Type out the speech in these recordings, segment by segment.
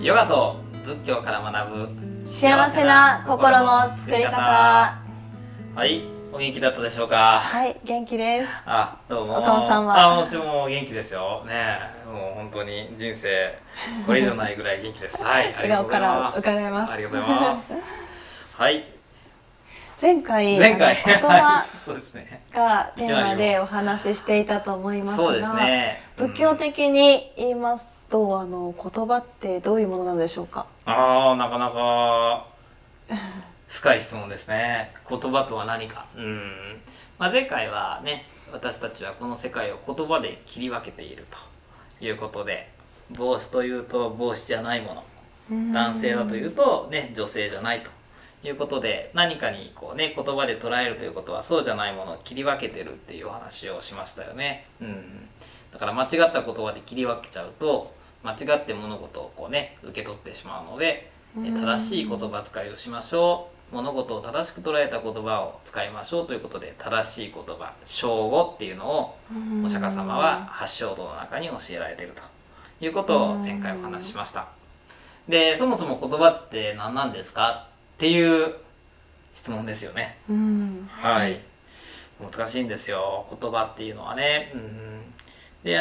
ヨガと仏教から学ぶ幸せな心の作り方。はい、お元気だったでしょうか。はい、元気です。あ、どうも。岡本さんは。あ、私も元気ですよ。ねえ、もう本当に人生これ以上ないぐらい元気です。はい、ありがとうございます。伺います。ありがとうございます。はい。前回言葉がテーマでお話ししていたと思いますが、そうですね、仏教的に言いますと、言葉ってどういうものなんでしょうか。なかなか深い質問ですね。言葉とは何か。前回はね、私たちはこの世界を言葉で切り分けているということで、帽子というと帽子じゃないもの、男性だというと、ね、女性じゃないと。いうことで、何かにこうね、言葉で捉えるということはそうじゃないものを切り分けてるっていうお話をしましたよね。だから間違った言葉で切り分けちゃうと、間違って物事をこうね、受け取ってしまうので、正しい言葉遣いをしましょう、物事を正しく捉えた言葉を使いましょうということで、正しい言葉、正語っていうのをお釈迦様は八正道の中に教えられているということを前回お話ししました。で、そもそも言葉って何なんですかっていう質問ですよね。はい、難しいんですよ、言葉っていうのはね。で、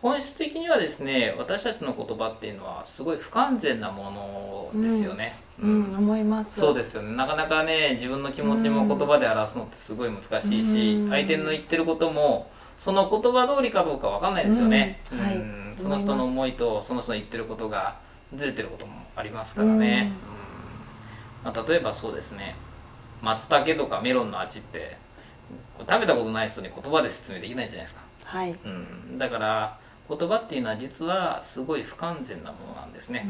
本質的にはですね、私たちの言葉っていうのはすごい不完全なものですよね。思います。そうですよね。なかなかね、自分の気持ちも言葉で表すのってすごい難しいし、相手の言ってることもその言葉通りかどうかわかんないですよね。その人の思いとその人の言ってることがずれてることもありますからね。例えばそうですね、松茸とかメロンの味って食べたことない人に言葉で説明できないじゃないですか。はい、だから言葉っていうのは実はすごい不完全なものなんですね。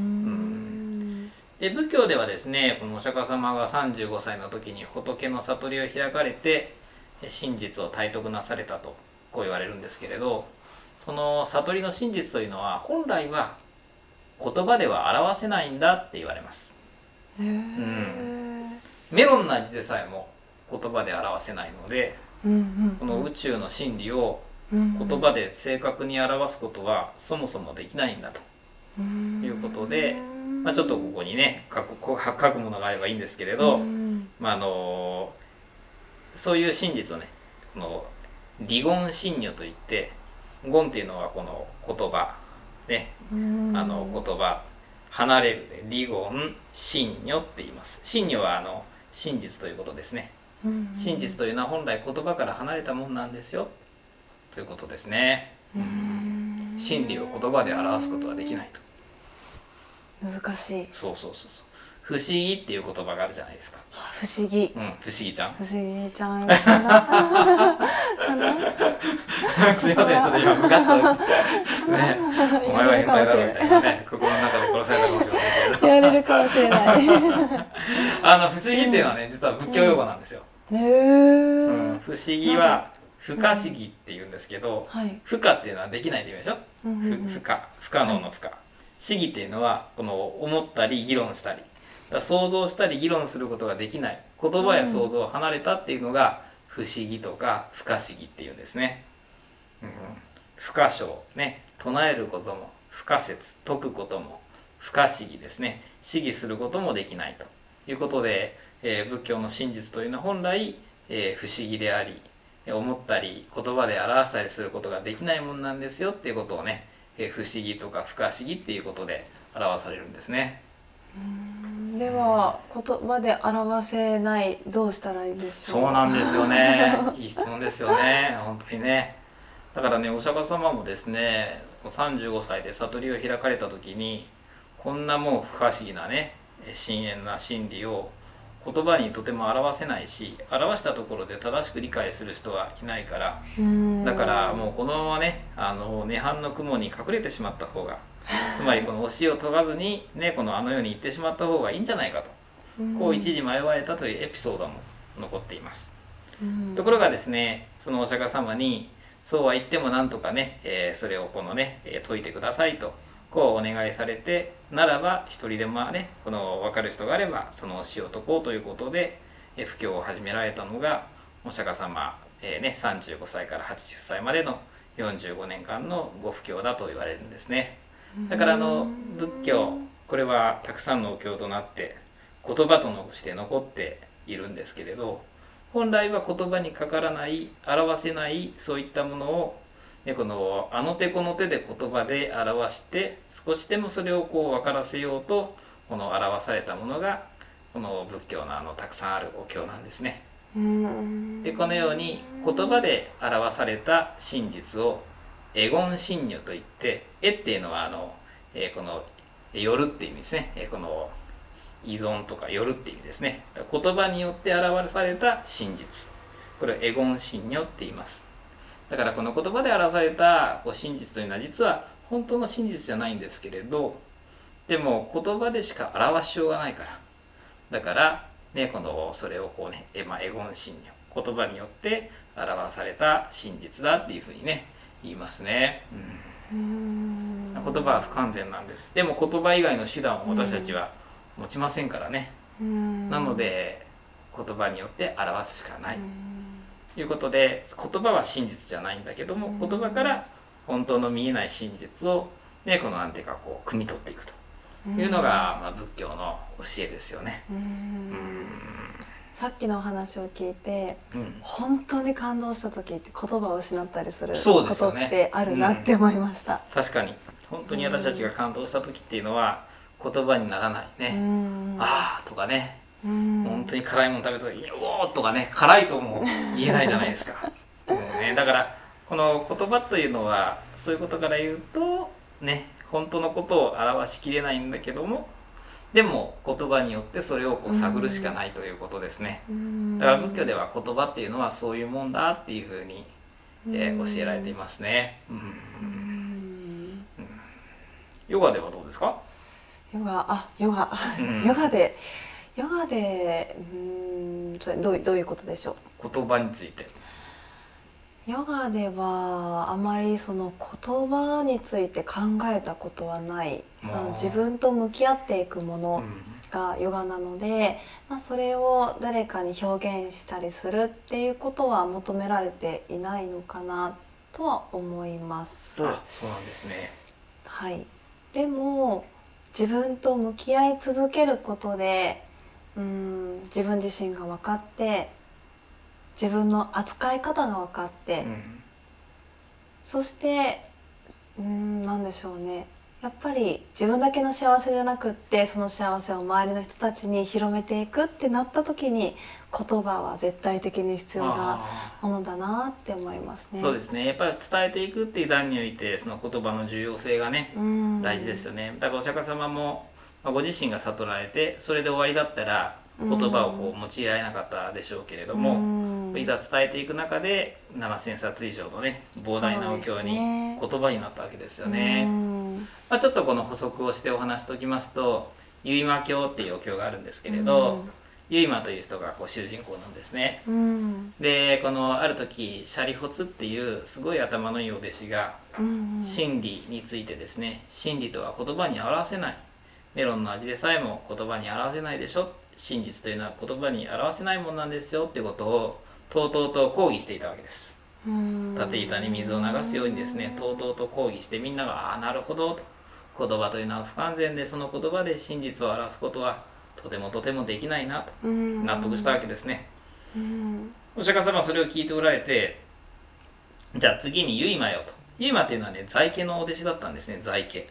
で、仏教ではですね、このお釈迦様が35歳の時に仏の悟りを開かれて真実を体得なされたとこう言われるんですけれど、その悟りの真実というのは本来は言葉では表せないんだって言われます。メロンの味でさえも言葉で表せないので、この宇宙の真理を言葉で正確に表すことはそもそもできないんだということで、ちょっとここにね書くものがあればいいんですけれど、そういう真実をね、この離言真如といって、言っていうのはこの言葉ね、言葉離れるで離言真如って言います。真如は真実ということですね。真実というのは本来言葉から離れたもんなんですよということですね。真理を言葉で表すことはできないと。難しい。そう不思議っていう言葉があるじゃないですか。不思議。不思議ちゃん。不思議ちゃん。すいません、ちょっと今向かったね、お前は変態だろみたいなね、心の中で殺されたかもしれないけど言われるかもしれない。不思議っていうのはね、実は仏教用語なんですよ。不思議は不可思議っていうんですけど、不可っていうのはできないって言うでしょ。不可、不可能の不可。思議っていうのはこの思ったり議論したり、想像したり議論することができない、言葉や想像を離れたっていうのが不思議とか不可思議っていうんですね。不可証ね、唱えることも不可説、解くことも不可思議ですね。思議することもできないということで、仏教の真実というのは本来、不思議であり、思ったり言葉で表したりすることができないもんなんですよっていうことをね、不思議とか不可思議っていうことで表されるんですね。では言葉で表せない、どうしたらいいでしょう。そうなんですよね。いい質問ですよね。本当にね。だからね、お釈迦様もですね、35歳で悟りを開かれた時に、こんなもう不可思議なね、深遠な真理を言葉にとても表せないし、表したところで正しく理解する人はいないから、だからもうこのままね、涅槃の雲に隠れてしまった方が、つまりこの教えを解かずに、ね、あの世に行ってしまった方がいいんじゃないかと、こう一時迷われたというエピソードも残っています。ところがですね、そのお釈迦様にそうは言ってもなんとかね、それをこのね、解いてくださいとこうお願いされて、ならば一人でもね、この分かる人があればその教えを解こうということで、布教を始められたのがお釈迦様、35歳から80歳までの45年間のご布教だと言われるんですね。だから仏教、これはたくさんのお経となって言葉として残っているんですけれど、本来は言葉にかからない、表せない、そういったものをこのあの手この手で言葉で表して、少しでもそれをこう分からせようと、この表されたものがこの仏教のたくさんあるお経なんですね。でこのように言葉で表された真実を絵言真如といって、絵っていうのはこの寄るっていう意味ですね。この依存とか寄るっていう意味ですね。言葉によって表された真実、これを絵言真如って言います。だからこの言葉で表された真実というのは実は本当の真実じゃないんですけれど、でも言葉でしか表しようがないから、だからね、このそれをこうね、絵言真如、言葉によって表された真実だっていうふうにね言いますね。言葉は不完全なんです。でも言葉以外の手段を私たちは持ちませんからね。なので言葉によって表すしかないということで、言葉は真実じゃないんだけども、言葉から本当の見えない真実を、ね、このなんていうかこう汲み取っていくというのが、まあ、仏教の教えですよね。さっきのお話を聞いて、本当に感動した時って言葉を失ったりすることってあるなって思いました。確かに本当に私たちが感動した時っていうのは言葉にならないね。あーとかね、本当に辛いもの食べた時に「おー」とかね、辛いとも言えないじゃないですか。だからこの言葉というのはそういうことから言うとね、本当のことを表しきれないんだけども、でも言葉によってそれをこう探るしかないということですね。だから仏教では言葉っていうのはそういうもんだっていうふうに、教えられていますね。ヨガではどうですか？ヨガでそれどういうことでしょう？言葉について。ヨガではあまりその言葉について考えたことはない。自分と向き合っていくものがヨガなので、それを誰かに表現したりするっていうことは求められていないのかなとは思います。あ、そうなんですね。はい。でも自分と向き合い続けることで、自分自身が分かって、自分の扱い方が分かって、そして何でしょうね、やっぱり自分だけの幸せじゃなくって、その幸せを周りの人たちに広めていくってなった時に、言葉は絶対的に必要なものだなって思いますね。そうですね。やっぱり伝えていくっていう段において、その言葉の重要性がね、大事ですよね。だからお釈迦様もご自身が悟られて、それで終わりだったら言葉をこう用いられなかったでしょうけれども、いざ伝えていく中で 7,000 冊以上のね、膨大なお経に言葉になったわけですよね。ちょっとこの補足をしてお話しておきますと、結馬経っていうお経があるんですけれど、結馬という人がこう主人公なんですね。でこのある時、シャリホツっていうすごい頭のいいお弟子が真理についてですね、真理とは言葉に表せない、メロンの味でさえも言葉に表せないでしょ、真実というのは言葉に表せないもんなんですよっていうことをとうとうと抗議していたわけです。立板に水を流すようにですね、とうとうと抗議して、みんなが「ああなるほど」と、言葉というのは不完全で、その言葉で真実を表すことはとてもとてもできないなと納得したわけですね。お釈迦様はそれを聞いておられて、じゃあ次に結馬よと。結馬というのはね、在家のお弟子だったんですね。在家、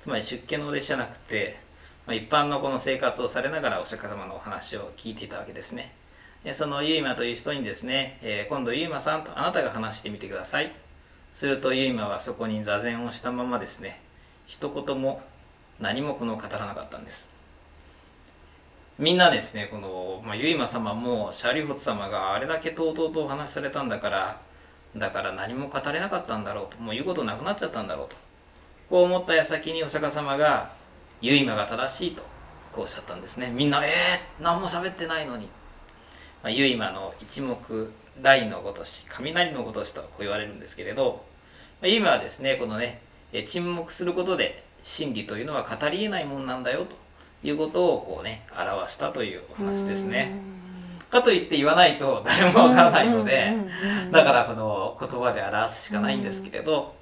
つまり出家のお弟子じゃなくて、一般のこの生活をされながらお釈迦様のお話を聞いていたわけですね。その結馬という人にですね、今度結馬さんとあなたが話してみてください。すると結馬はそこに座禅をしたままですね、一言も何も語らなかったんです。みんなですね、この結馬様も舎利佛様があれだけとうとうとお話しされたんだから、何も語れなかったんだろうと、もう言うことなくなっちゃったんだろうと、こう思った矢先にお釈迦様が結馬が正しいとこうおっしゃったんですね。みんな何も喋ってないのに、結馬の一目雷のごとし、雷のごとしとこう言われるんですけれど、結馬はですね、このね、沈黙することで真理というのは語りえないもんなんだよということをこうね、表したというお話ですね。かといって言わないと誰もわからないので、だからこの言葉で表すしかないんですけれど、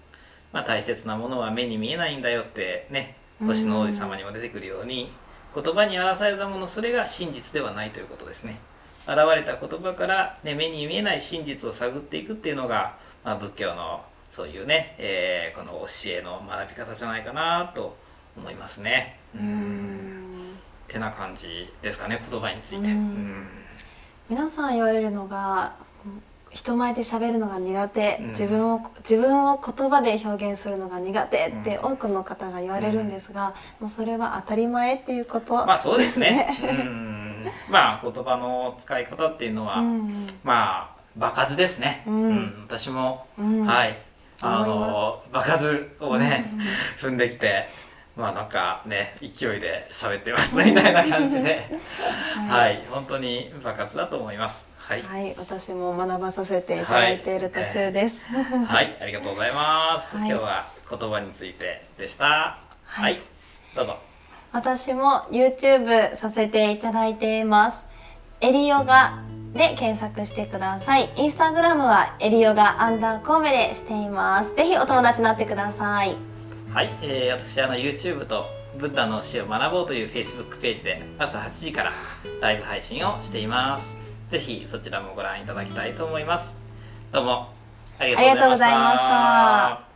まあ、大切なものは目に見えないんだよってね、星の王子様にも出てくるように、言葉に表されたもの、それが真実ではないということですね。現れた言葉から、ね、目に見えない真実を探っていくっていうのが、まあ、仏教のそういうね、この教えの学び方じゃないかなと思いますね。ってな感じですかね、言葉について。皆さん言われるのが、人前で喋るのが苦手、自分を言葉で表現するのが苦手って多くの方が言われるんですが、もうそれは当たり前っていうことですね。まあそうですね。まあ言葉の使い方っていうのは、まあ場数ですね。私も、はい、場数をね踏んできて、まあなんかね勢いで喋ってますみたいな感じで、はい本当に場数だと思います。はい、はい、私も学ばさせていただいている途中です。はい、ありがとうございます。はい、今日は言葉についてでした。はい、はい、どうぞ。私も YouTube させていただいています。エリヨガで検索してください。Instagram はエリヨガ_神戸でしています。ぜひお友達になってください。はい、私YouTube とブッダの教えを学ぼうという Facebook ページで朝8時からライブ配信をしています。ぜひそちらもご覧いただきたいと思います。どうもありがとうございました。